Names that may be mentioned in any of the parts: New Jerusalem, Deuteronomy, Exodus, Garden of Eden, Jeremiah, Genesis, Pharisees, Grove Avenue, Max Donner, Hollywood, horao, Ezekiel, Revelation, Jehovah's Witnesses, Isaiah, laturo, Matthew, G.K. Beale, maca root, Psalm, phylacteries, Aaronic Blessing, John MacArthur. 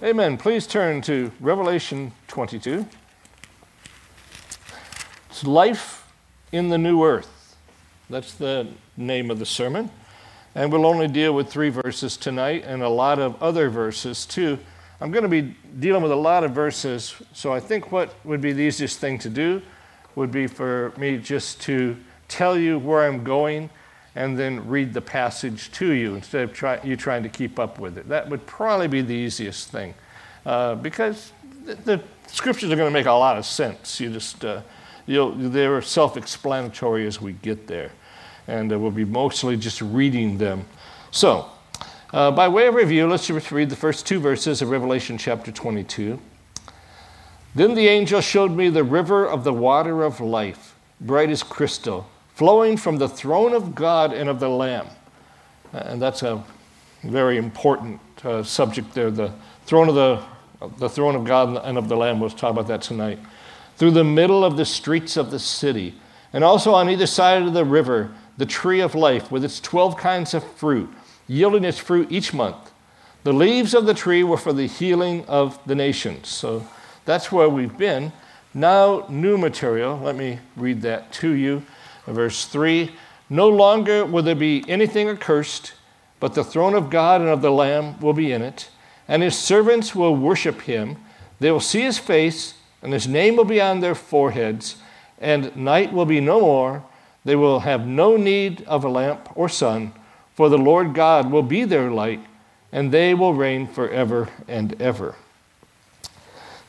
Amen. Please turn to Revelation 22. It's Life in the New Earth. That's the name of the sermon. And we'll only deal with 3 verses tonight and a lot of other verses too. I'm going to be dealing with a lot of verses, so I think what would be the easiest thing to do would be for me just to tell you where I'm going and then read the passage to you instead of you trying to keep up with it. That would probably be the easiest thing because the scriptures are going to make a lot of sense. You just they're self-explanatory as we get there, and we'll be mostly just reading them. So, by way of review, let's just read the first 2 verses of Revelation chapter 22. Then the angel showed me the river of the water of life, bright as crystal, flowing from the throne of God and of the Lamb. And that's a very important subject there. The throne of God and of the Lamb. We'll talk about that tonight. Through the middle of the streets of the city, and also on either side of the river, the tree of life with its 12 kinds of fruit, yielding its fruit each month. The leaves of the tree were for the healing of the nations. So that's where we've been. Now, new material. Let me read that to you. Verse 3, no longer will there be anything accursed, but the throne of God and of the Lamb will be in it, and his servants will worship him. They will see his face, and his name will be on their foreheads, and night will be no more. They will have no need of a lamp or sun, for the Lord God will be their light, and they will reign forever and ever.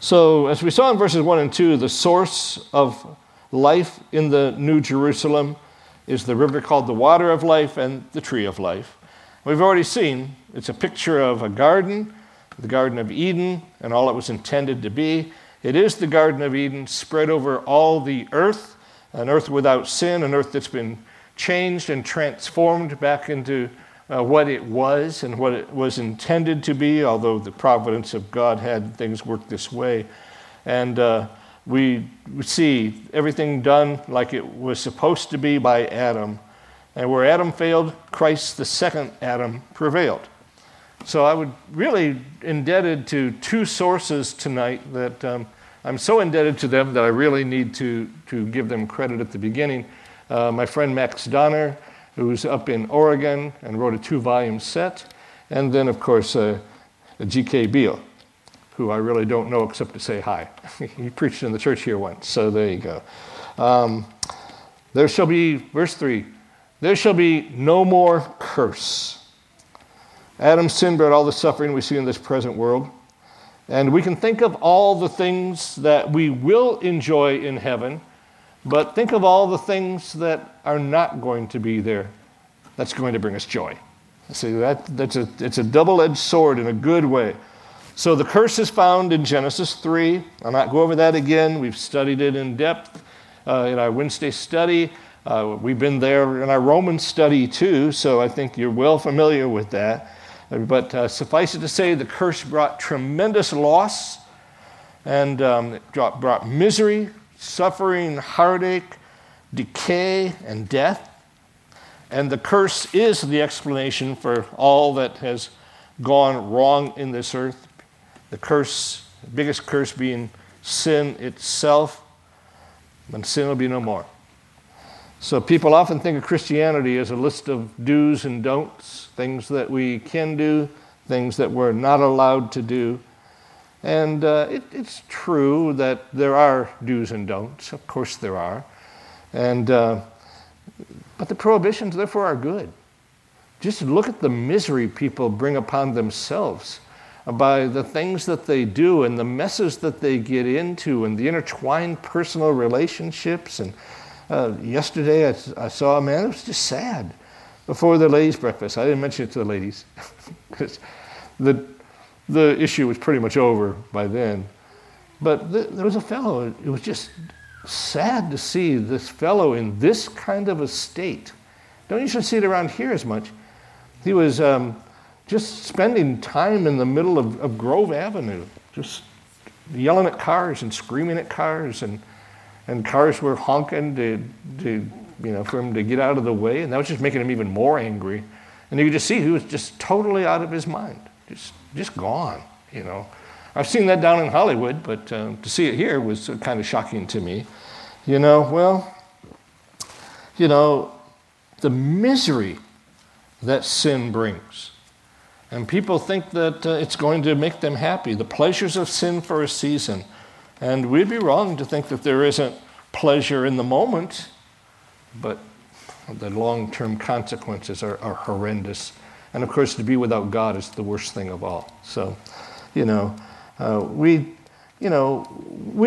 So, as we saw in verses 1 and 2, the source of life in the New Jerusalem is the river called the Water of Life and the Tree of Life. We've already seen it's a picture of a garden, the Garden of Eden, and all it was intended to be. It is the Garden of Eden spread over all the earth, an earth without sin, an earth that's been changed and transformed back into what it was and what it was intended to be, although the providence of God had things work this way. And we see everything done like it was supposed to be by Adam. And where Adam failed, Christ, the second Adam, prevailed. So I would really indebted to 2 sources tonight that I'm so indebted to them that I really need to give them credit at the beginning. My friend Max Donner, who's up in Oregon and wrote a 2-volume set, and then, of course, G.K. Beale, who I really don't know except to say hi. He preached in the church here once, so there you go. There shall be, verse 3, there shall be no more curse. Adam's sin brought all the suffering we see in this present world, and we can think of all the things that we will enjoy in heaven, but think of all the things that are not going to be there. That's going to bring us joy. See, it's a double-edged sword in a good way. So the curse is found in Genesis 3. I'll not go over that again. We've studied it in depth in our Wednesday study. We've been there in our Romans study too, so I think you're well familiar with that. But suffice it to say, the curse brought tremendous loss, and it brought misery, suffering, heartache, decay, and death. And the curse is the explanation for all that has gone wrong in this earth. The curse, the biggest curse being sin itself, and sin will be no more. So people often think of Christianity as a list of do's and don'ts, things that we can do, things that we're not allowed to do. And it's true that there are do's and don'ts. Of course there are. And but the prohibitions, therefore, are good. Just look at the misery people bring upon themselves by the things that they do and the messes that they get into and the intertwined personal relationships. And yesterday I saw a man, it was just sad, before the ladies' breakfast. I didn't mention it to the ladies because the issue was pretty much over by then. But there was a fellow, it was just sad to see this fellow in this kind of a state. Don't usually see it around here as much. He was just spending time in the middle of Grove Avenue, just yelling at cars and screaming at cars, and cars were honking for him to get out of the way, and that was just making him even more angry. And you could just see he was just totally out of his mind. Just gone. you know. I've seen that down in Hollywood, but to see it here was kind of shocking to me. You know, well, you know, the misery that sin brings. And people think that it's going to make them happy, the pleasures of sin for a season. And we'd be wrong to think that there isn't pleasure in the moment, but the long-term consequences are horrendous. And of course, to be without God is the worst thing of all. So, you know, we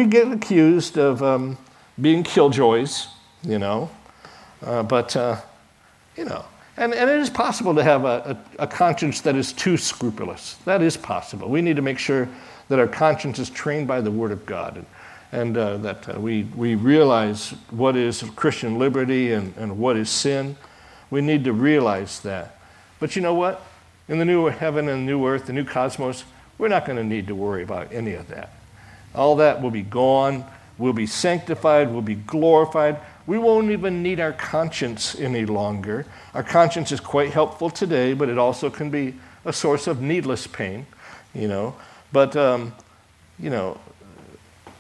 get accused of being killjoys, you know, but you know, and it is possible to have a conscience that is too scrupulous. That is possible. We need to make sure that our conscience is trained by the Word of God, and that we realize what is Christian liberty and what is sin. We need to realize that. But you know what? In the new heaven and new earth, the new cosmos, we're not going to need to worry about any of that. All that will be gone. We'll be sanctified. We'll be glorified. We won't even need our conscience any longer. Our conscience is quite helpful today, but it also can be a source of needless pain, you know. But, you know,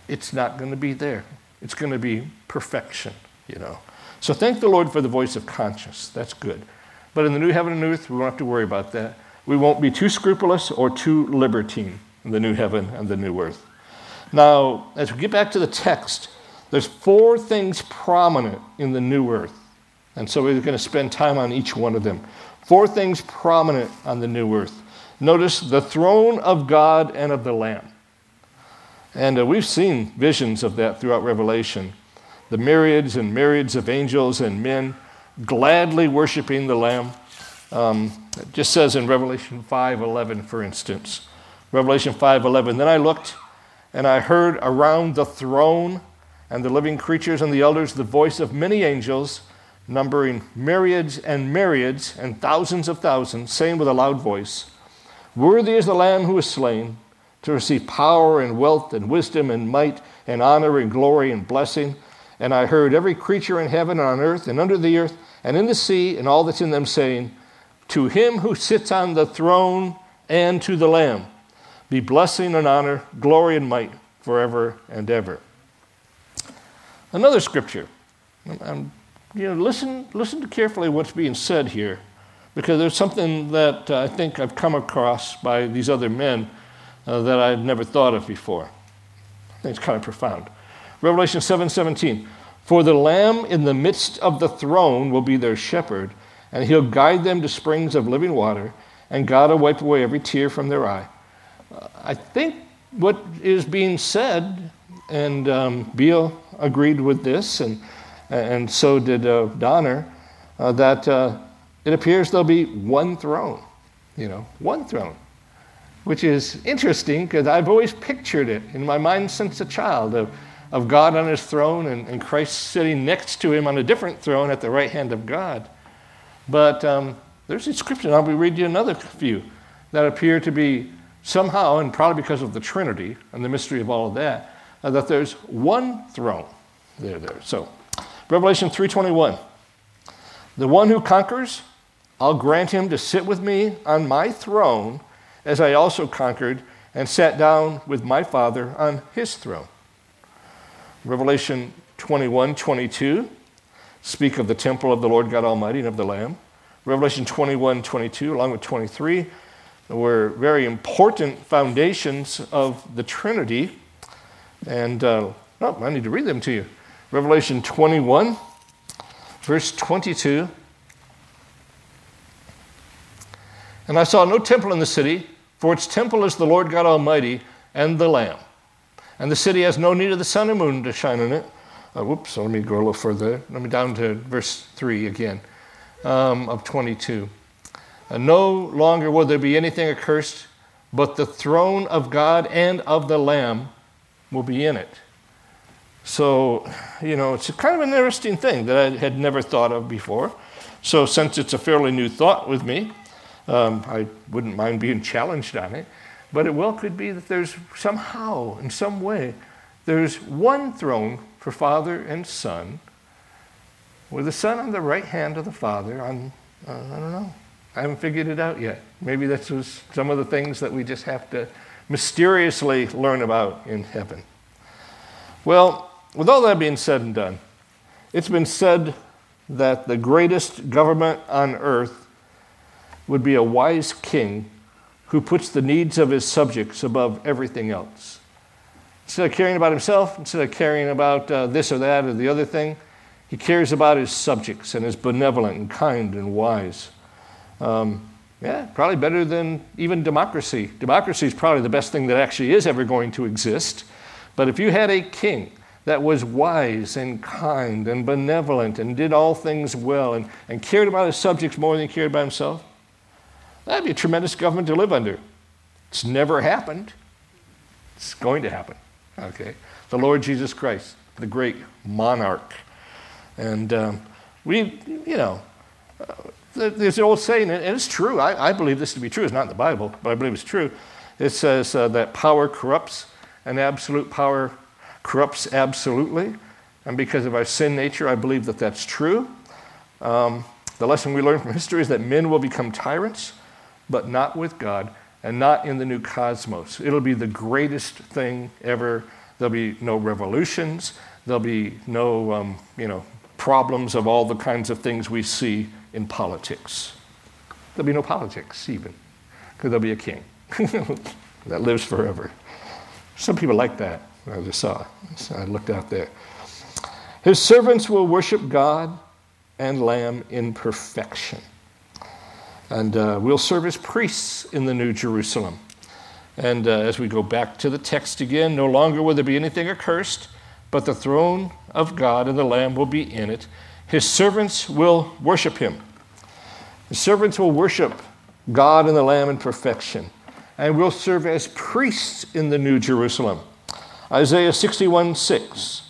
it's not going to be there. It's going to be perfection, you know. So thank the Lord for the voice of conscience. That's good. But in the new heaven and new earth, we won't have to worry about that. We won't be too scrupulous or too libertine in the new heaven and the new earth. Now, as we get back to the text, there's four things prominent in the new earth. And so we're going to spend time on each one of them. Four things prominent on the new earth. Notice the throne of God and of the Lamb. And we've seen visions of that throughout Revelation. The myriads and myriads of angels and men gladly worshiping the Lamb. It just says in Revelation 5:11, for instance. Revelation 5:11, then I looked and I heard around the throne and the living creatures and the elders the voice of many angels, numbering myriads and myriads and thousands of thousands, saying with a loud voice, worthy is the Lamb who was slain to receive power and wealth and wisdom and might and honor and glory and blessing. And I heard every creature in heaven and on earth and under the earth and in the sea and all that's in them saying, to him who sits on the throne and to the Lamb be blessing and honor, glory and might forever and ever. Another scripture. Listen carefully what's being said here, because there's something that I think I've come across by these other men that I've never thought of before. I think it's kind of profound. Revelation 7:17. For the Lamb in the midst of the throne will be their shepherd, and he'll guide them to springs of living water, and God will wipe away every tear from their eye. I think what is being said, and Beale agreed with this, and so did Donner, that it appears there'll be one throne, you know, one throne, which is interesting because I've always pictured it in my mind since a child of God on his throne and Christ sitting next to him on a different throne at the right hand of God. But there's a scripture, and I'll read you another few that appear to be somehow, and probably because of the Trinity and the mystery of all of that, that there's one throne there. So, Revelation 3:21. The one who conquers, I'll grant him to sit with me on my throne, as I also conquered and sat down with my Father on his throne. Revelation 21:22. Speak of the temple of the Lord God Almighty and of the Lamb. Revelation 21:22, along with 23, were very important foundations of the Trinity. And I need to read them to you. Revelation 21, verse 22. And I saw no temple in the city, for its temple is the Lord God Almighty and the Lamb. And the city has no need of the sun or moon to shine on it. So let me go a little further. Let me down to verse 3 again of 22. And no longer will there be anything accursed, but the throne of God and of the Lamb will be in it. So, you know, it's a kind of an interesting thing that I had never thought of before. So since it's a fairly new thought with me, I wouldn't mind being challenged on it. But it well could be that there's somehow, in some way, there's one throne for Father and Son, with the Son on the right hand of the Father. I don't know. I haven't figured it out yet. Maybe that's some of the things that we just have to mysteriously learn about in heaven. Well, with all that being said and done, it's been said that the greatest government on earth would be a wise king who puts the needs of his subjects above everything else. Instead of caring about himself, instead of caring about this or that or the other thing, he cares about his subjects and is benevolent and kind and wise. Yeah, probably better than even democracy. Democracy is probably the best thing that actually is ever going to exist. But if you had a king that was wise and kind and benevolent and did all things well and cared about his subjects more than he cared about himself, that'd be a tremendous government to live under. It's never happened. It's going to happen. Okay, the Lord Jesus Christ, the great monarch. And there's an old saying, and it's true. I believe this to be true. It's not in the Bible, but I believe it's true. It says that power corrupts, and absolute power corrupts absolutely. And because of our sin nature, I believe that that's true. The lesson we learn from history is that men will become tyrants, but not with God and not in the new cosmos. It'll be the greatest thing ever. There'll be no revolutions. There'll be no problems of all the kinds of things we see in politics. There'll be no politics even, because there'll be a king that lives forever. Some people like that. I just saw. So I looked out there. His servants will worship God and Lamb in perfection. And we'll serve as priests in the New Jerusalem. And as we go back to the text again, no longer will there be anything accursed, but the throne of God and the Lamb will be in it. His servants will worship him. His servants will worship God and the Lamb in perfection. And will serve as priests in the New Jerusalem. Isaiah 61:6.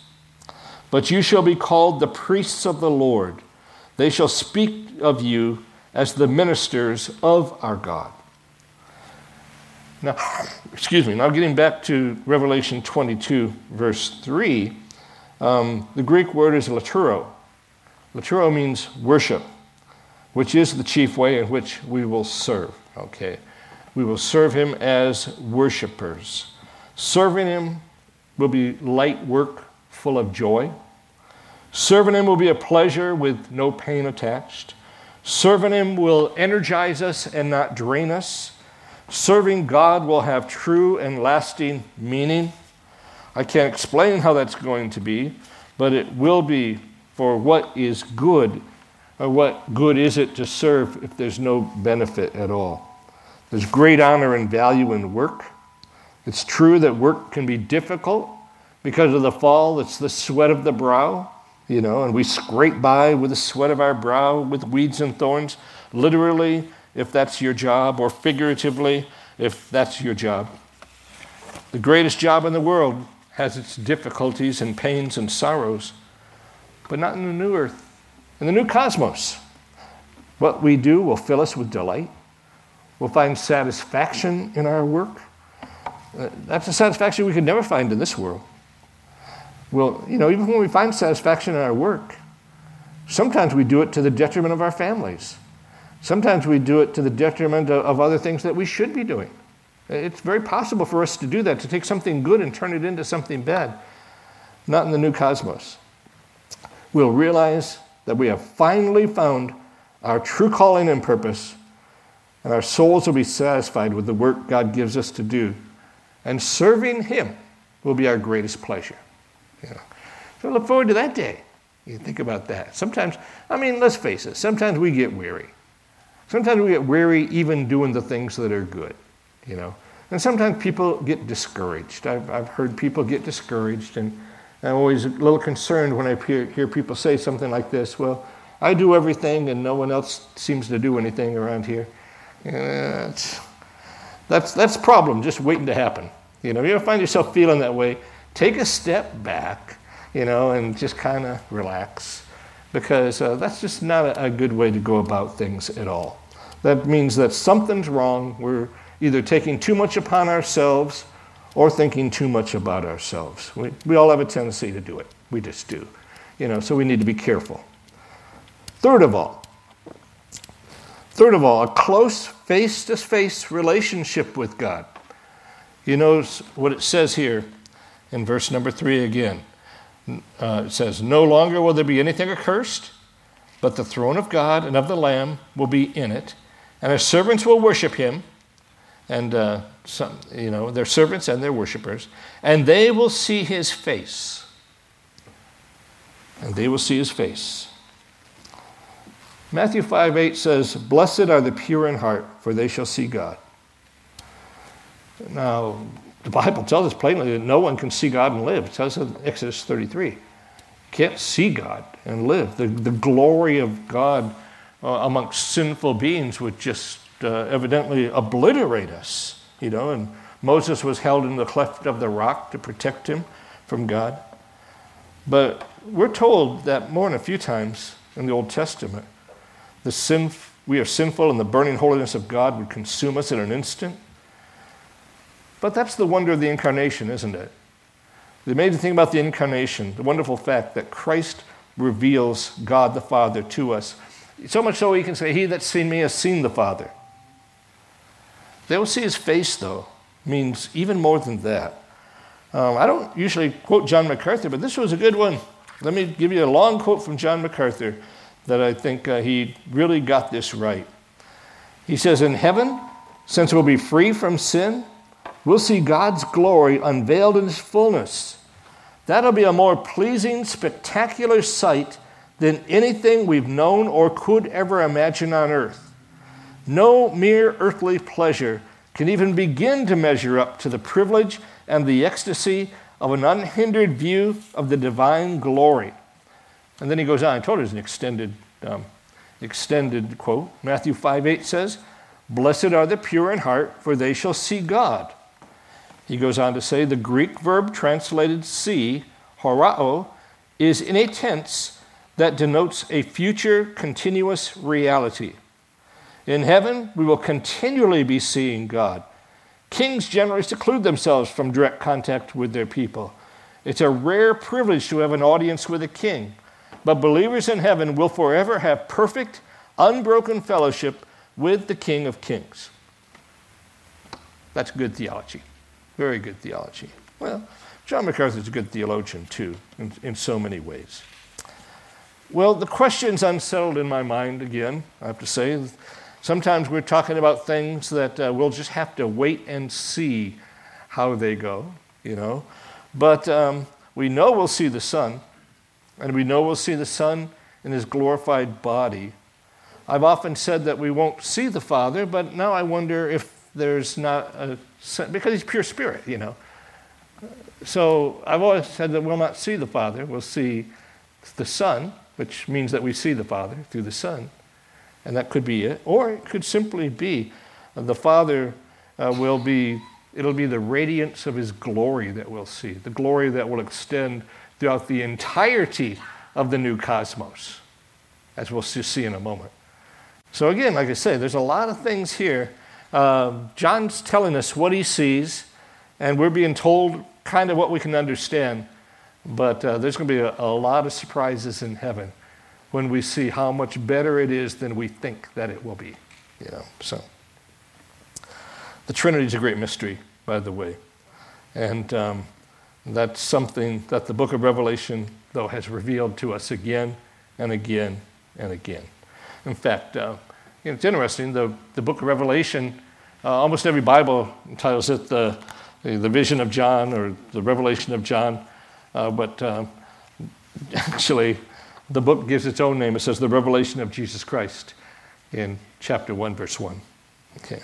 But you shall be called the priests of the Lord. They shall speak of you as the ministers of our God. Now, now getting back to Revelation 22, verse 3, the Greek word is laturo. Laturo means worship, which is the chief way in which we will serve. Okay, we will serve him as worshipers. Serving him will be light work full of joy. Serving him will be a pleasure with no pain attached. Serving him will energize us and not drain us. Serving God will have true and lasting meaning. I can't explain how that's going to be, but it will be for what is good, or what good is it to serve if there's no benefit at all. There's great honor and value in work. It's true that work can be difficult because of the fall. It's the sweat of the brow, and we scrape by with the sweat of our brow with weeds and thorns, literally, if that's your job, or figuratively, if that's your job. The greatest job in the world has its difficulties and pains and sorrows, but not in the new earth, in the new cosmos. What we do will fill us with delight. We'll find satisfaction in our work. That's a satisfaction we could never find in this world. Well, even when we find satisfaction in our work, sometimes we do it to the detriment of our families. Sometimes we do it to the detriment of other things that we should be doing. It's very possible for us to do that, to take something good and turn it into something bad. Not in the new cosmos. We'll realize that we have finally found our true calling and purpose, and our souls will be satisfied with the work God gives us to do. And serving him will be our greatest pleasure. So I look forward to that day. You think about that. Sometimes, let's face it, sometimes we get weary. Sometimes we get weary even doing the things that are good, And sometimes people get discouraged. I've heard people get discouraged, and I'm always a little concerned when I hear people say something like this. Well, I do everything, and no one else seems to do anything around here. That's a problem just waiting to happen. If you ever find yourself feeling that way, take a step back, and just kind of relax. Because that's just not a good way to go about things at all. That means that something's wrong. We're either taking too much upon ourselves or thinking too much about ourselves. We all have a tendency to do it. We just do. So we need to be careful. Third of all, a close face-to-face relationship with God. You notice what it says here in verse number 3 again. It says, no longer will there be anything accursed, but the throne of God and of the Lamb will be in it, and his servants will worship him, and their servants and their worshipers, and they will see his face. And they will see his face. Matthew 5:8 says, blessed are the pure in heart, for they shall see God. Now, the Bible tells us plainly that no one can see God and live. It tells us in Exodus 33. You can't see God and live. The glory of God amongst sinful beings would just evidently obliterate us. And Moses was held in the cleft of the rock to protect him from God. But we're told that more than a few times in the Old Testament, we are sinful and the burning holiness of God would consume us in an instant. But that's the wonder of the Incarnation, isn't it? The amazing thing about the Incarnation, the wonderful fact that Christ reveals God the Father to us, so much so he can say, he that's seen me has seen the Father. They will see his face, though, means even more than that. I don't usually quote John MacArthur, but this was a good one. Let me give you a long quote from John MacArthur that I think he really got this right. He says, in heaven, since we'll be free from sin, we'll see God's glory unveiled in his fullness. That'll be a more pleasing, spectacular sight than anything we've known or could ever imagine on earth. No mere earthly pleasure can even begin to measure up to the privilege and the ecstasy of an unhindered view of the divine glory. And then he goes on. I told you it was an extended quote. Matthew 5:8 says, blessed are the pure in heart, for they shall see God. He goes on to say, the Greek verb translated see, horao, is in a tense that denotes a future continuous reality. In heaven, we will continually be seeing God. Kings generally seclude themselves from direct contact with their people. It's a rare privilege to have an audience with a king, but believers in heaven will forever have perfect, unbroken fellowship with the King of Kings. That's good theology. Very good theology. Well, John MacArthur's a good theologian, too, in so many ways. Well, the question's unsettled in my mind again, I have to say. Sometimes we're talking about things that we'll just have to wait and see how they go, But we know we'll see the Son, and we know we'll see the Son in his glorified body. I've often said that we won't see the Father, but now I wonder if there's not a sense, because he's pure spirit, So I've always said that we'll not see the Father. We'll see the Son, which means that we see the Father through the Son. And that could be it. Or it could simply be the Father it'll be the radiance of his glory that we'll see, the glory that will extend throughout the entirety of the new cosmos, as we'll see in a moment. So again, like I say, there's a lot of things here. John's telling us what he sees, and we're being told kind of what we can understand. But there's going to be a lot of surprises in heaven when we see how much better it is than we think that it will be. So the Trinity is a great mystery, by the way. And that's something that the book of Revelation, though, has revealed to us again and again and again. In fact, it's interesting, the book of Revelation, almost every Bible entitles it the vision of John or the revelation of John, but actually the book gives its own name. It says the revelation of Jesus Christ in chapter 1, verse 1. Okay.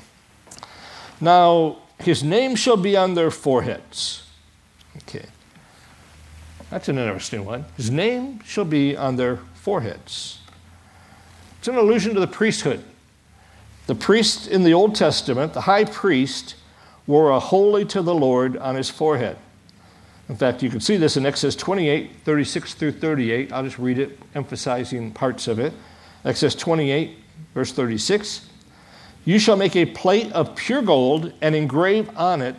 Now, his name shall be on their foreheads. Okay. That's an interesting one. His name shall be on their foreheads. It's an allusion to the priesthood. The priest in the Old Testament, the high priest, wore a holy to the Lord on his forehead. In fact, you can see this in Exodus 28, 36 through 38. I'll just read it, emphasizing parts of it. Exodus 28, verse 36. You shall make a plate of pure gold and engrave on it,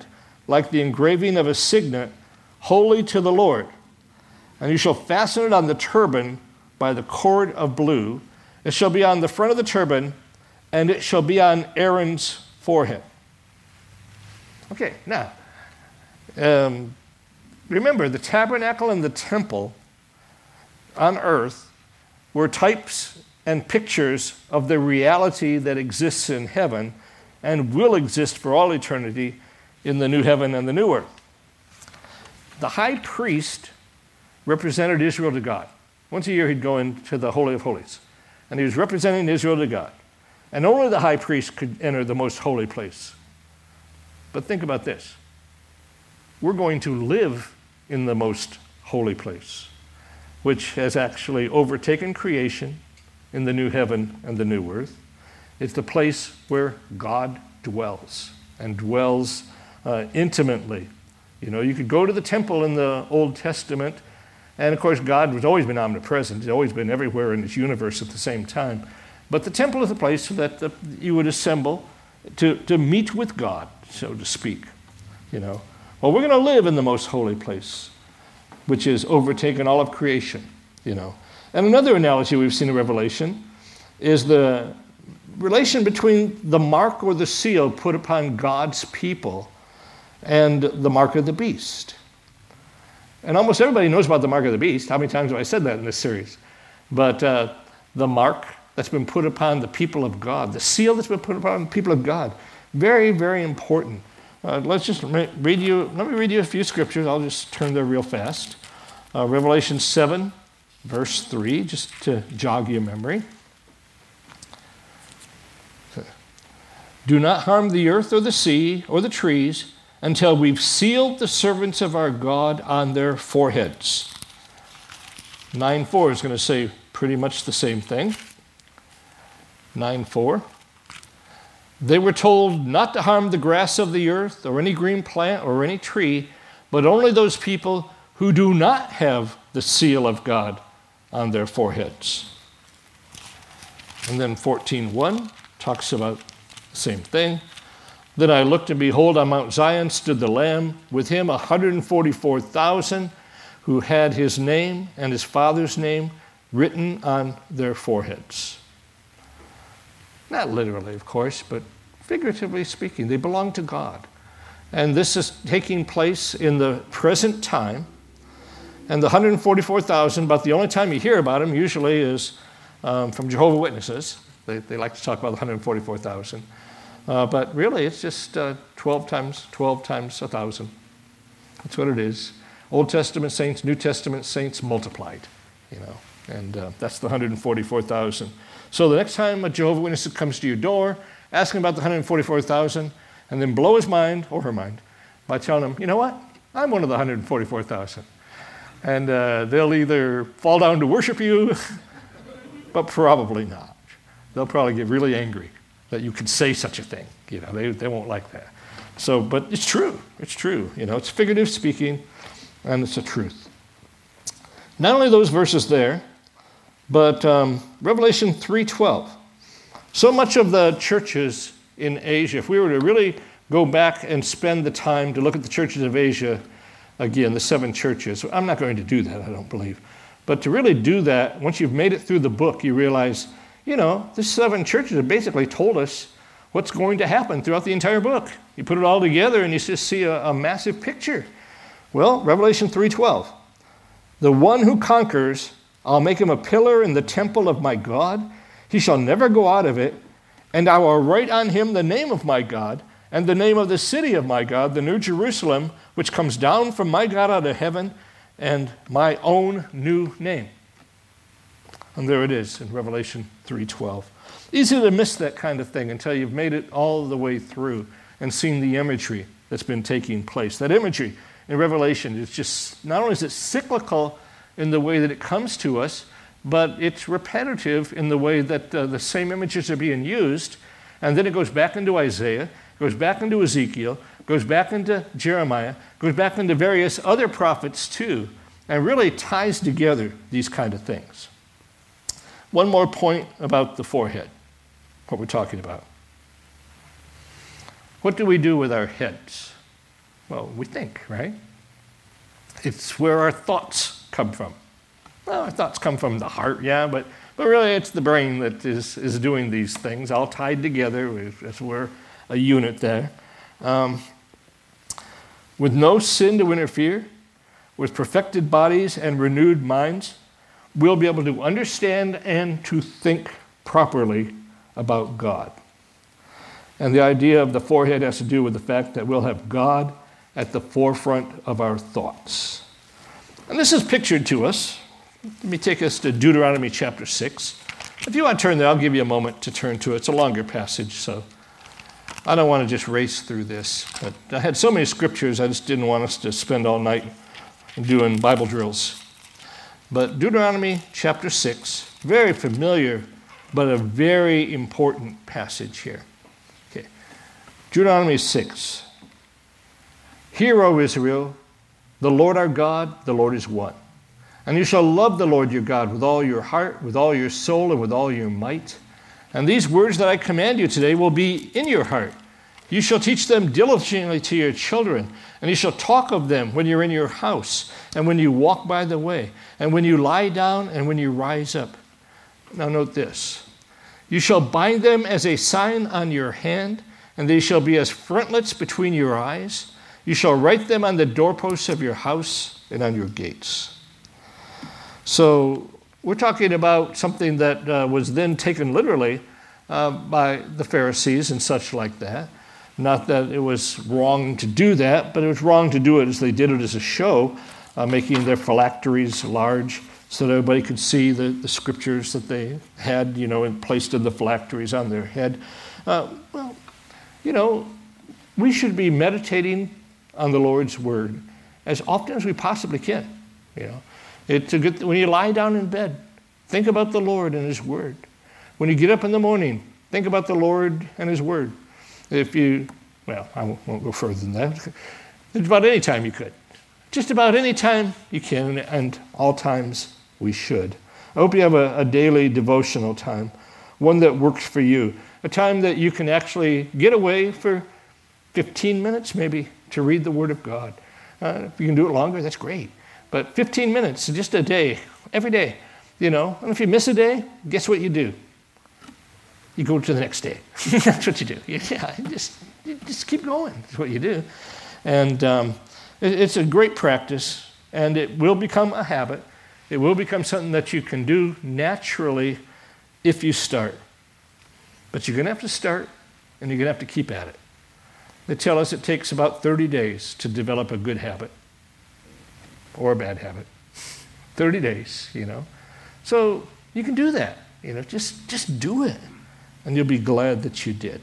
like the engraving of a signet, holy to the Lord. And you shall fasten it on the turban by the cord of blue. It shall be on the front of the turban, and it shall be on Aaron's forehead. Okay, now, Remember, the tabernacle and the temple on earth were types and pictures of the reality that exists in heaven and will exist for all eternity in the new heaven and the new earth. The high priest represented Israel to God. Once a year he'd go into the Holy of Holies, and he was representing Israel to God. And only the high priest could enter the most holy place. But think about this. We're going to live in the most holy place, which has actually overtaken creation in the new heaven and the new earth. It's the place where God dwells and dwells intimately. You know, you could go to the temple in the Old Testament, and of course God has always been omnipresent. He's always been everywhere in this universe at the same time. But the temple is a place that you would assemble to meet with God, so to speak. You know, well, we're going to live in the most holy place, which has overtaken all of creation. You know, and another analogy we've seen in Revelation is the relation between the mark or the seal put upon God's people and the mark of the beast. And almost everybody knows about the mark of the beast. How many times have I said that in this series? But the mark that's been put upon the people of God, the seal that's been put upon the people of God, very, very important. Let me read you a few scriptures. I'll just turn there real fast. Revelation 7, verse 3, just to jog your memory. Do not harm the earth or the sea or the trees until we've sealed the servants of our God on their foreheads. 9:4 is going to say pretty much the same thing. 9:4. They were told not to harm the grass of the earth or any green plant or any tree, but only those people who do not have the seal of God on their foreheads. And then 14:1 talks about the same thing. Then I looked, and behold, on Mount Zion stood the Lamb, with him 144,000 who had his name and his father's name written on their foreheads. Not literally, of course, but figuratively speaking, they belong to God. And this is taking place in the present time. And the 144,000, about the only time you hear about them usually is from Jehovah's Witnesses. They like to talk about the 144,000. But really, it's just 12 times 1,000. That's what it is. Old Testament saints, New Testament saints multiplied, you know, and that's the 144,000. So the next time a Jehovah's Witness comes to your door, ask him about the 144,000, and then blow his mind or her mind by telling him, you know what? I'm one of the 144,000. And they'll either fall down to worship you, but probably not. They'll probably get really angry that you could say such a thing. You know, they won't like that. So, but it's true. It's true. You know, it's figurative speaking, and it's a truth. Not only those verses there, but Revelation 3:12. So much of the churches in Asia, if we were to really go back and spend the time to look at the churches of Asia, again, the seven churches, I'm not going to do that, I don't believe. But to really do that, once you've made it through the book, you realize, you know, the seven churches have basically told us what's going to happen throughout the entire book. You put it all together and you just see a massive picture. Well, Revelation 3:12. The one who conquers, I'll make him a pillar in the temple of my God. He shall never go out of it. And I will write on him the name of my God and the name of the city of my God, the New Jerusalem, which comes down from my God out of heaven, and my own new name. And there it is in Revelation 3:12. Easy to miss that kind of thing until you've made it all the way through and seen the imagery that's been taking place. That imagery in Revelation is just, not only is it cyclical in the way that it comes to us, but it's repetitive in the way that the same images are being used. And then it goes back into Isaiah, goes back into Ezekiel, goes back into Jeremiah, goes back into various other prophets too, and really ties together these kind of things. One more point about the forehead, what we're talking about. What do we do with our heads? Well, we think, right? It's where our thoughts come from. Well, our thoughts come from the heart, yeah, but really it's the brain that is doing these things, all tied together. That's where a unit there. with no sin to interfere, with perfected bodies and renewed minds, we'll be able to understand and to think properly about God. And the idea of the forehead has to do with the fact that we'll have God at the forefront of our thoughts. And this is pictured to us. Let me take us to Deuteronomy chapter 6. If you want to turn there, I'll give you a moment to turn to it. It's a longer passage, so I don't want to just race through this. But I had so many scriptures, I just didn't want us to spend all night doing Bible drills. But Deuteronomy chapter 6, very familiar, but a very important passage here. Okay, Deuteronomy 6. Hear, O Israel, the Lord our God, the Lord is one. And you shall love the Lord your God with all your heart, with all your soul, and with all your might. And these words that I command you today will be in your heart. You shall teach them diligently to your children, and you shall talk of them when you're in your house, and when you walk by the way, and when you lie down, and when you rise up. Now note this. You shall bind them as a sign on your hand, and they shall be as frontlets between your eyes. You shall write them on the doorposts of your house and on your gates. So we're talking about something that was then taken literally by the Pharisees and such like that. Not that it was wrong to do that, but it was wrong to do it as they did it as a show, making their phylacteries large so that everybody could see the scriptures that they had, you know, and placed in the phylacteries on their head. Well, you know, we should be meditating on the Lord's word as often as we possibly can. You know, it's a good when you lie down in bed, think about the Lord and his word. When you get up in the morning, think about the Lord and his word. If you, well, I won't go further than that. It's about any time you could. Just about any time you can, and all times we should. I hope you have a daily devotional time, one that works for you, a time that you can actually get away for 15 minutes maybe to read the Word of God. If you can do it longer, that's great. But 15 minutes, just a day, every day, you know. And if you miss a day, guess what you do? You go to the next day. That's what you do. Yeah, you just keep going. That's what you do. And it's a great practice, and it will become a habit. It will become something that you can do naturally if you start. But you're going to have to start, and you're going to have to keep at it. They tell us it takes about 30 days to develop a good habit or a bad habit. 30 days, you know. So you can do that. You know, just do it. And you'll be glad that you did.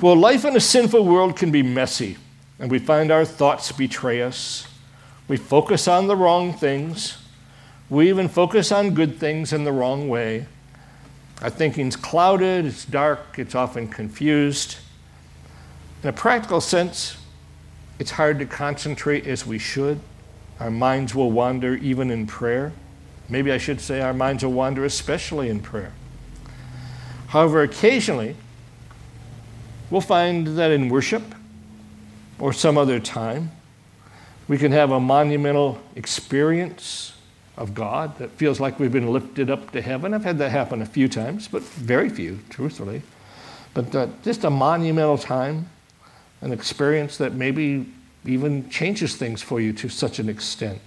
Well, life in a sinful world can be messy, and we find our thoughts betray us. We focus on the wrong things. We even focus on good things in the wrong way. Our thinking's clouded, it's dark, it's often confused. In a practical sense, it's hard to concentrate as we should. Our minds will wander even in prayer. Maybe I should say our minds will wander especially in prayer. However, occasionally, we'll find that in worship or some other time, we can have a monumental experience of God that feels like we've been lifted up to heaven. I've had that happen a few times, but very few, truthfully. But just a monumental time, an experience that maybe even changes things for you to such an extent.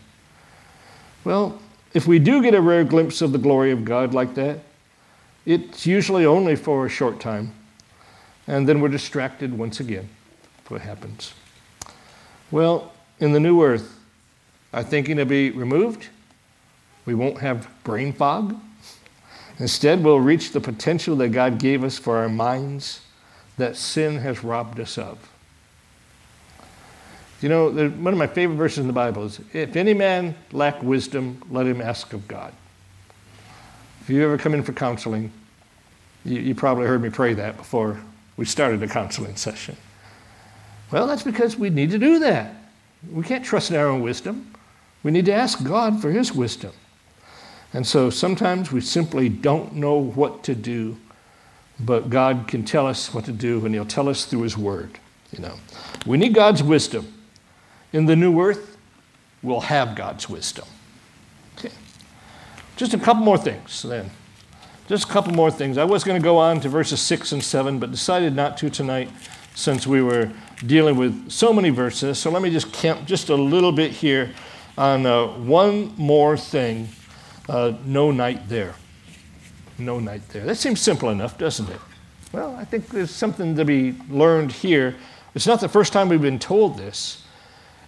Well, if we do get a rare glimpse of the glory of God like that, it's usually only for a short time, and then we're distracted once again. That's what happens. Well, in the new earth, our thinking will be removed. We won't have brain fog. Instead, we'll reach the potential that God gave us for our minds that sin has robbed us of. You know, one of my favorite verses in the Bible is, if any man lack wisdom, let him ask of God. If you ever come in for counseling, you probably heard me pray that before we started a counseling session. Well, that's because we need to do that. We can't trust in our own wisdom. We need to ask God for his wisdom. And so sometimes we simply don't know what to do, but God can tell us what to do, and he'll tell us through his word. You know, we need God's wisdom. In the new earth, we'll have God's wisdom. Just a couple more things then. Just a couple more things. I was going to go on to verses 6 and 7, but decided not to tonight. since we were dealing with so many verses. So let me just camp just a little bit here on one more thing. No night there. No night there. That seems simple enough, doesn't it? Well, I think there's something to be learned here. It's not the first time we've been told this.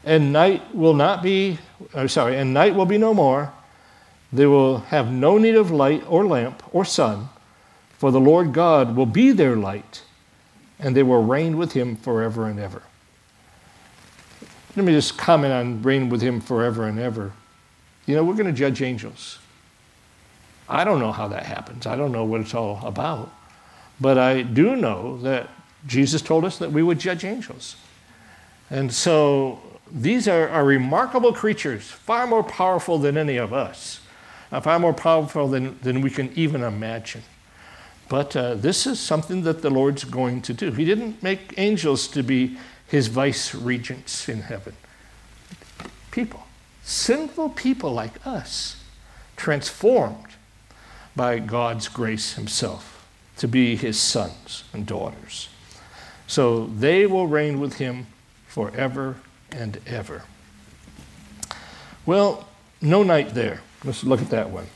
And night will not be, and night will be no more. They will have no need of light or lamp or sun, for the Lord God will be their light, and they will reign with him forever and ever. Let me just comment on reign with him forever and ever. You know, we're going to judge angels. I don't know how that happens. I don't know what it's all about. But I do know that Jesus told us that we would judge angels. And so these are remarkable creatures, far more powerful than any of us, far more powerful than we can even imagine. But this is something that the Lord's going to do. He didn't make angels to be his vice regents in heaven. People, sinful people like us, transformed by God's grace himself to be his sons and daughters. So they will reign with him forever and ever. Well, no night there. Let's look at that one.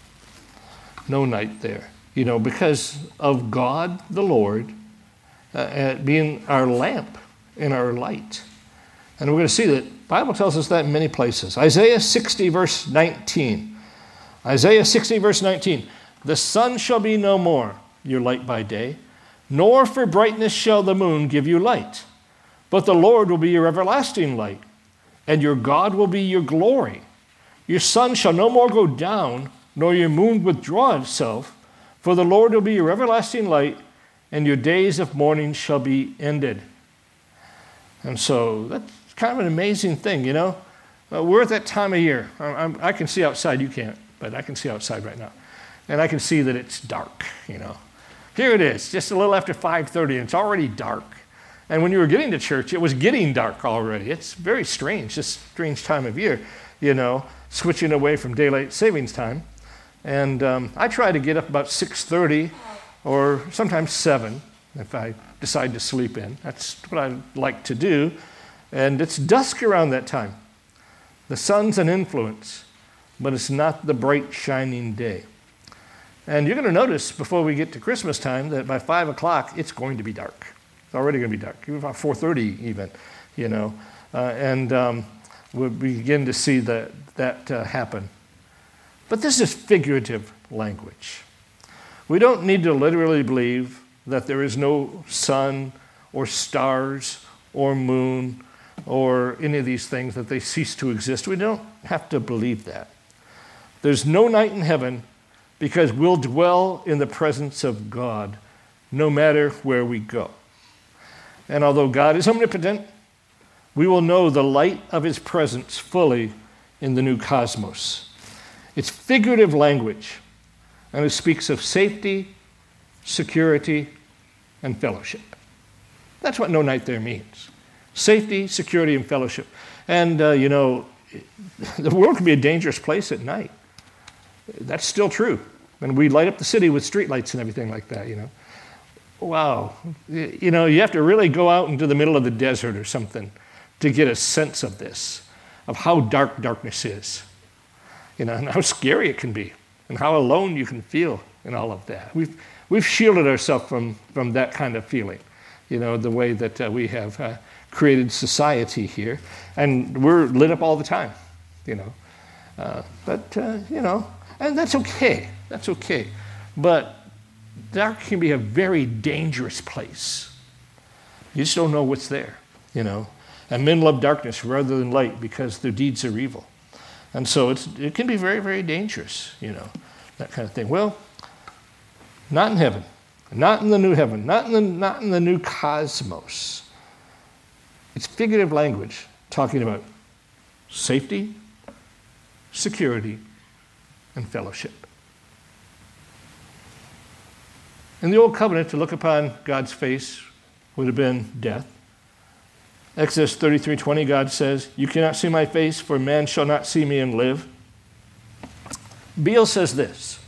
No night there. You know, because of God the Lord being our lamp and our light. And we're going to see that the Bible tells us that in many places. Isaiah 60, verse 19. Isaiah 60, verse 19. The sun shall be no more your light by day, nor for brightness shall the moon give you light. But the Lord will be your everlasting light, and your God will be your glory. Your sun shall no more go down, nor your moon withdraw itself, for the Lord will be your everlasting light, and your days of mourning shall be ended. And so that's kind of an amazing thing, you know. We're at that time of year. I can see outside. You can't, but I can see outside right now. And I can see that it's dark, you know. Here it is, just a little after 5:30, and it's already dark. And when you were getting to church, it was getting dark already. It's very strange, this strange time of year, you know, switching away from daylight savings time. And I try to get up about 6:30 or sometimes 7 if I decide to sleep in. That's what I like to do. And it's dusk around that time. The sun's an influence, but it's not the bright, shining day. And you're going to notice before we get to Christmas time that by 5 o'clock, it's going to be dark. It's already going to be dark, about 4:30 even, you know. We'll begin to see that happen. But this is figurative language. We don't need to literally believe that there is no sun or stars or moon or any of these things, that they cease to exist. We don't have to believe that. There's no night in heaven because we'll dwell in the presence of God no matter where we go. And although God is omnipotent, we will know the light of his presence fully in the new cosmos. It's figurative language, and it speaks of safety, security, and fellowship. That's what no night there means. Safety, security, and fellowship. And, you know, the world can be a dangerous place at night. That's still true. And we light up the city with streetlights and everything like that, you know. Wow. You know, you have to really go out into the middle of the desert or something to get a sense of this, of how dark darkness is. You know, and how scary it can be, and how alone you can feel in all of that. We've shielded ourselves from that kind of feeling, you know, the way that we have created society here. And we're lit up all the time, you know. You know, and that's okay. That's okay. But dark can be a very dangerous place. You just don't know what's there, you know. And men love darkness rather than light because their deeds are evil. And so it can be very, very dangerous, you know, that kind of thing. Well, not in heaven, not in the new heaven, not in the new cosmos. It's figurative language talking about safety, security, and fellowship. In the Old Covenant, to look upon God's face would have been death. Exodus 33:20, God says, "You cannot see my face, for man shall not see me and live." Beale says this,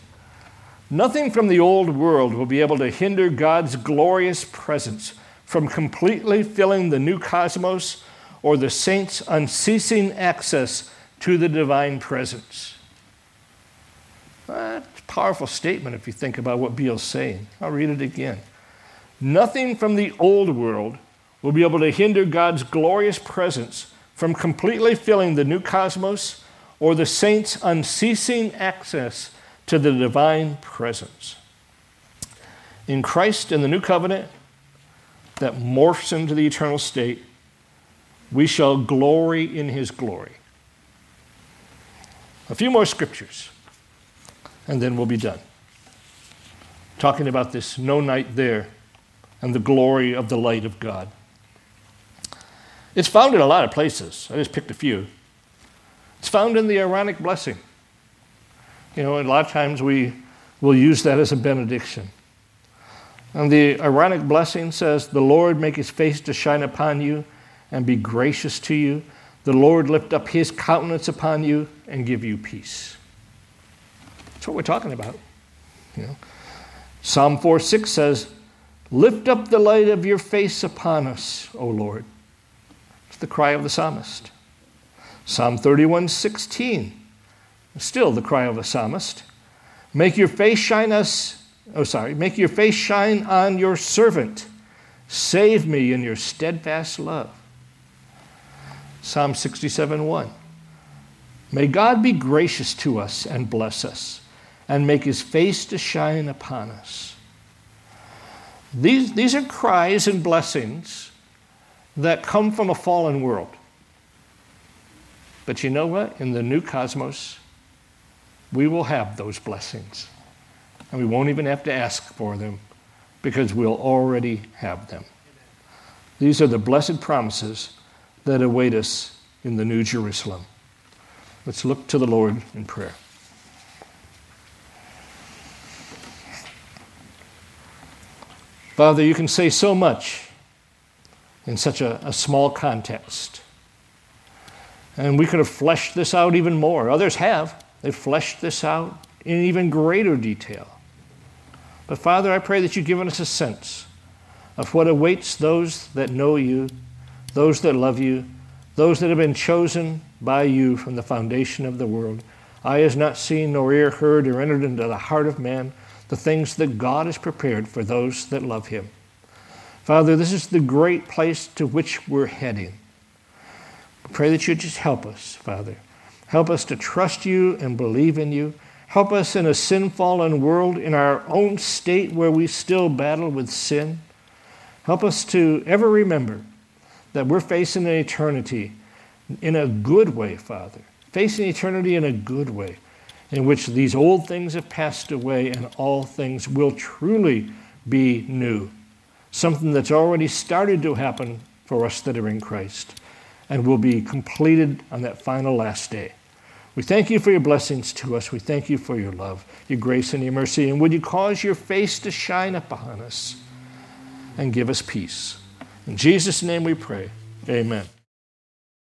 "Nothing from the old world will be able to hinder God's glorious presence from completely filling the new cosmos or the saints' unceasing access to the divine presence. That's a powerful statement if you think about what Beale's saying. I'll read it again. Nothing from the old world will be able to hinder God's glorious presence from completely filling the new cosmos or the saints' unceasing access to the divine presence. In Christ, in the new covenant that morphs into the eternal state, we shall glory in his glory. A few more scriptures, and then we'll be done. Talking about this no night there and the glory of the light of God. It's found in a lot of places. I just picked a few. It's found in the Aaronic Blessing. You know, a lot of times we will use that as a benediction. And the Aaronic Blessing says, the Lord make his face to shine upon you and be gracious to you. The Lord lift up his countenance upon you and give you peace. That's what we're talking about. You know, Psalm 4:6 says, lift up the light of your face upon us, O Lord. It's the cry of the psalmist. Psalm 31:16, still the cry of the psalmist. Make your face shine on your servant. Save me in your steadfast love. Psalm 67:1. May God be gracious to us and bless us, and make his face to shine upon us. These are cries and blessings that come from a fallen world. But you know what? In the new cosmos, we will have those blessings. And we won't even have to ask for them because we'll already have them. These are the blessed promises that await us in the New Jerusalem. Let's look to the Lord in prayer. Father, you can say so much in such a small context. And we could have fleshed this out even more. Others have. They've fleshed this out in even greater detail. But Father, I pray that you've given us a sense of what awaits those that know you, those that love you, those that have been chosen by you from the foundation of the world. Eye has not seen, nor ear heard, or entered into the heart of man the things that God has prepared for those that love him. Father, this is the great place to which we're heading. I pray that you just help us, Father. Help us to trust you and believe in you. Help us in a sin-fallen world, in our own state where we still battle with sin. Help us to ever remember that we're facing an eternity in a good way, Father. Facing eternity in a good way, in which these old things have passed away and all things will truly be new. Something that's already started to happen for us that are in Christ and will be completed on that final last day. We thank you for your blessings to us. We thank you for your love, your grace, and your mercy. And would you cause your face to shine upon us and give us peace. In Jesus' name we pray. Amen.